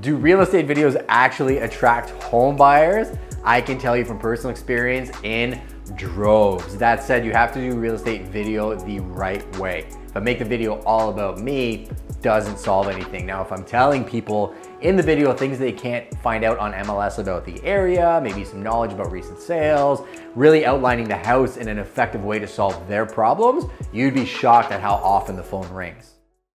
Do real estate videos actually attract home buyers? I can tell you from personal experience in droves. That said, you have to do real estate video the right way. If I make the video all about me, doesn't solve anything. Now, if I'm telling people in the video things they can't find out on MLS about the area, maybe some knowledge about recent sales, really outlining the house in an effective way to solve their problems, you'd be shocked at how often the phone rings.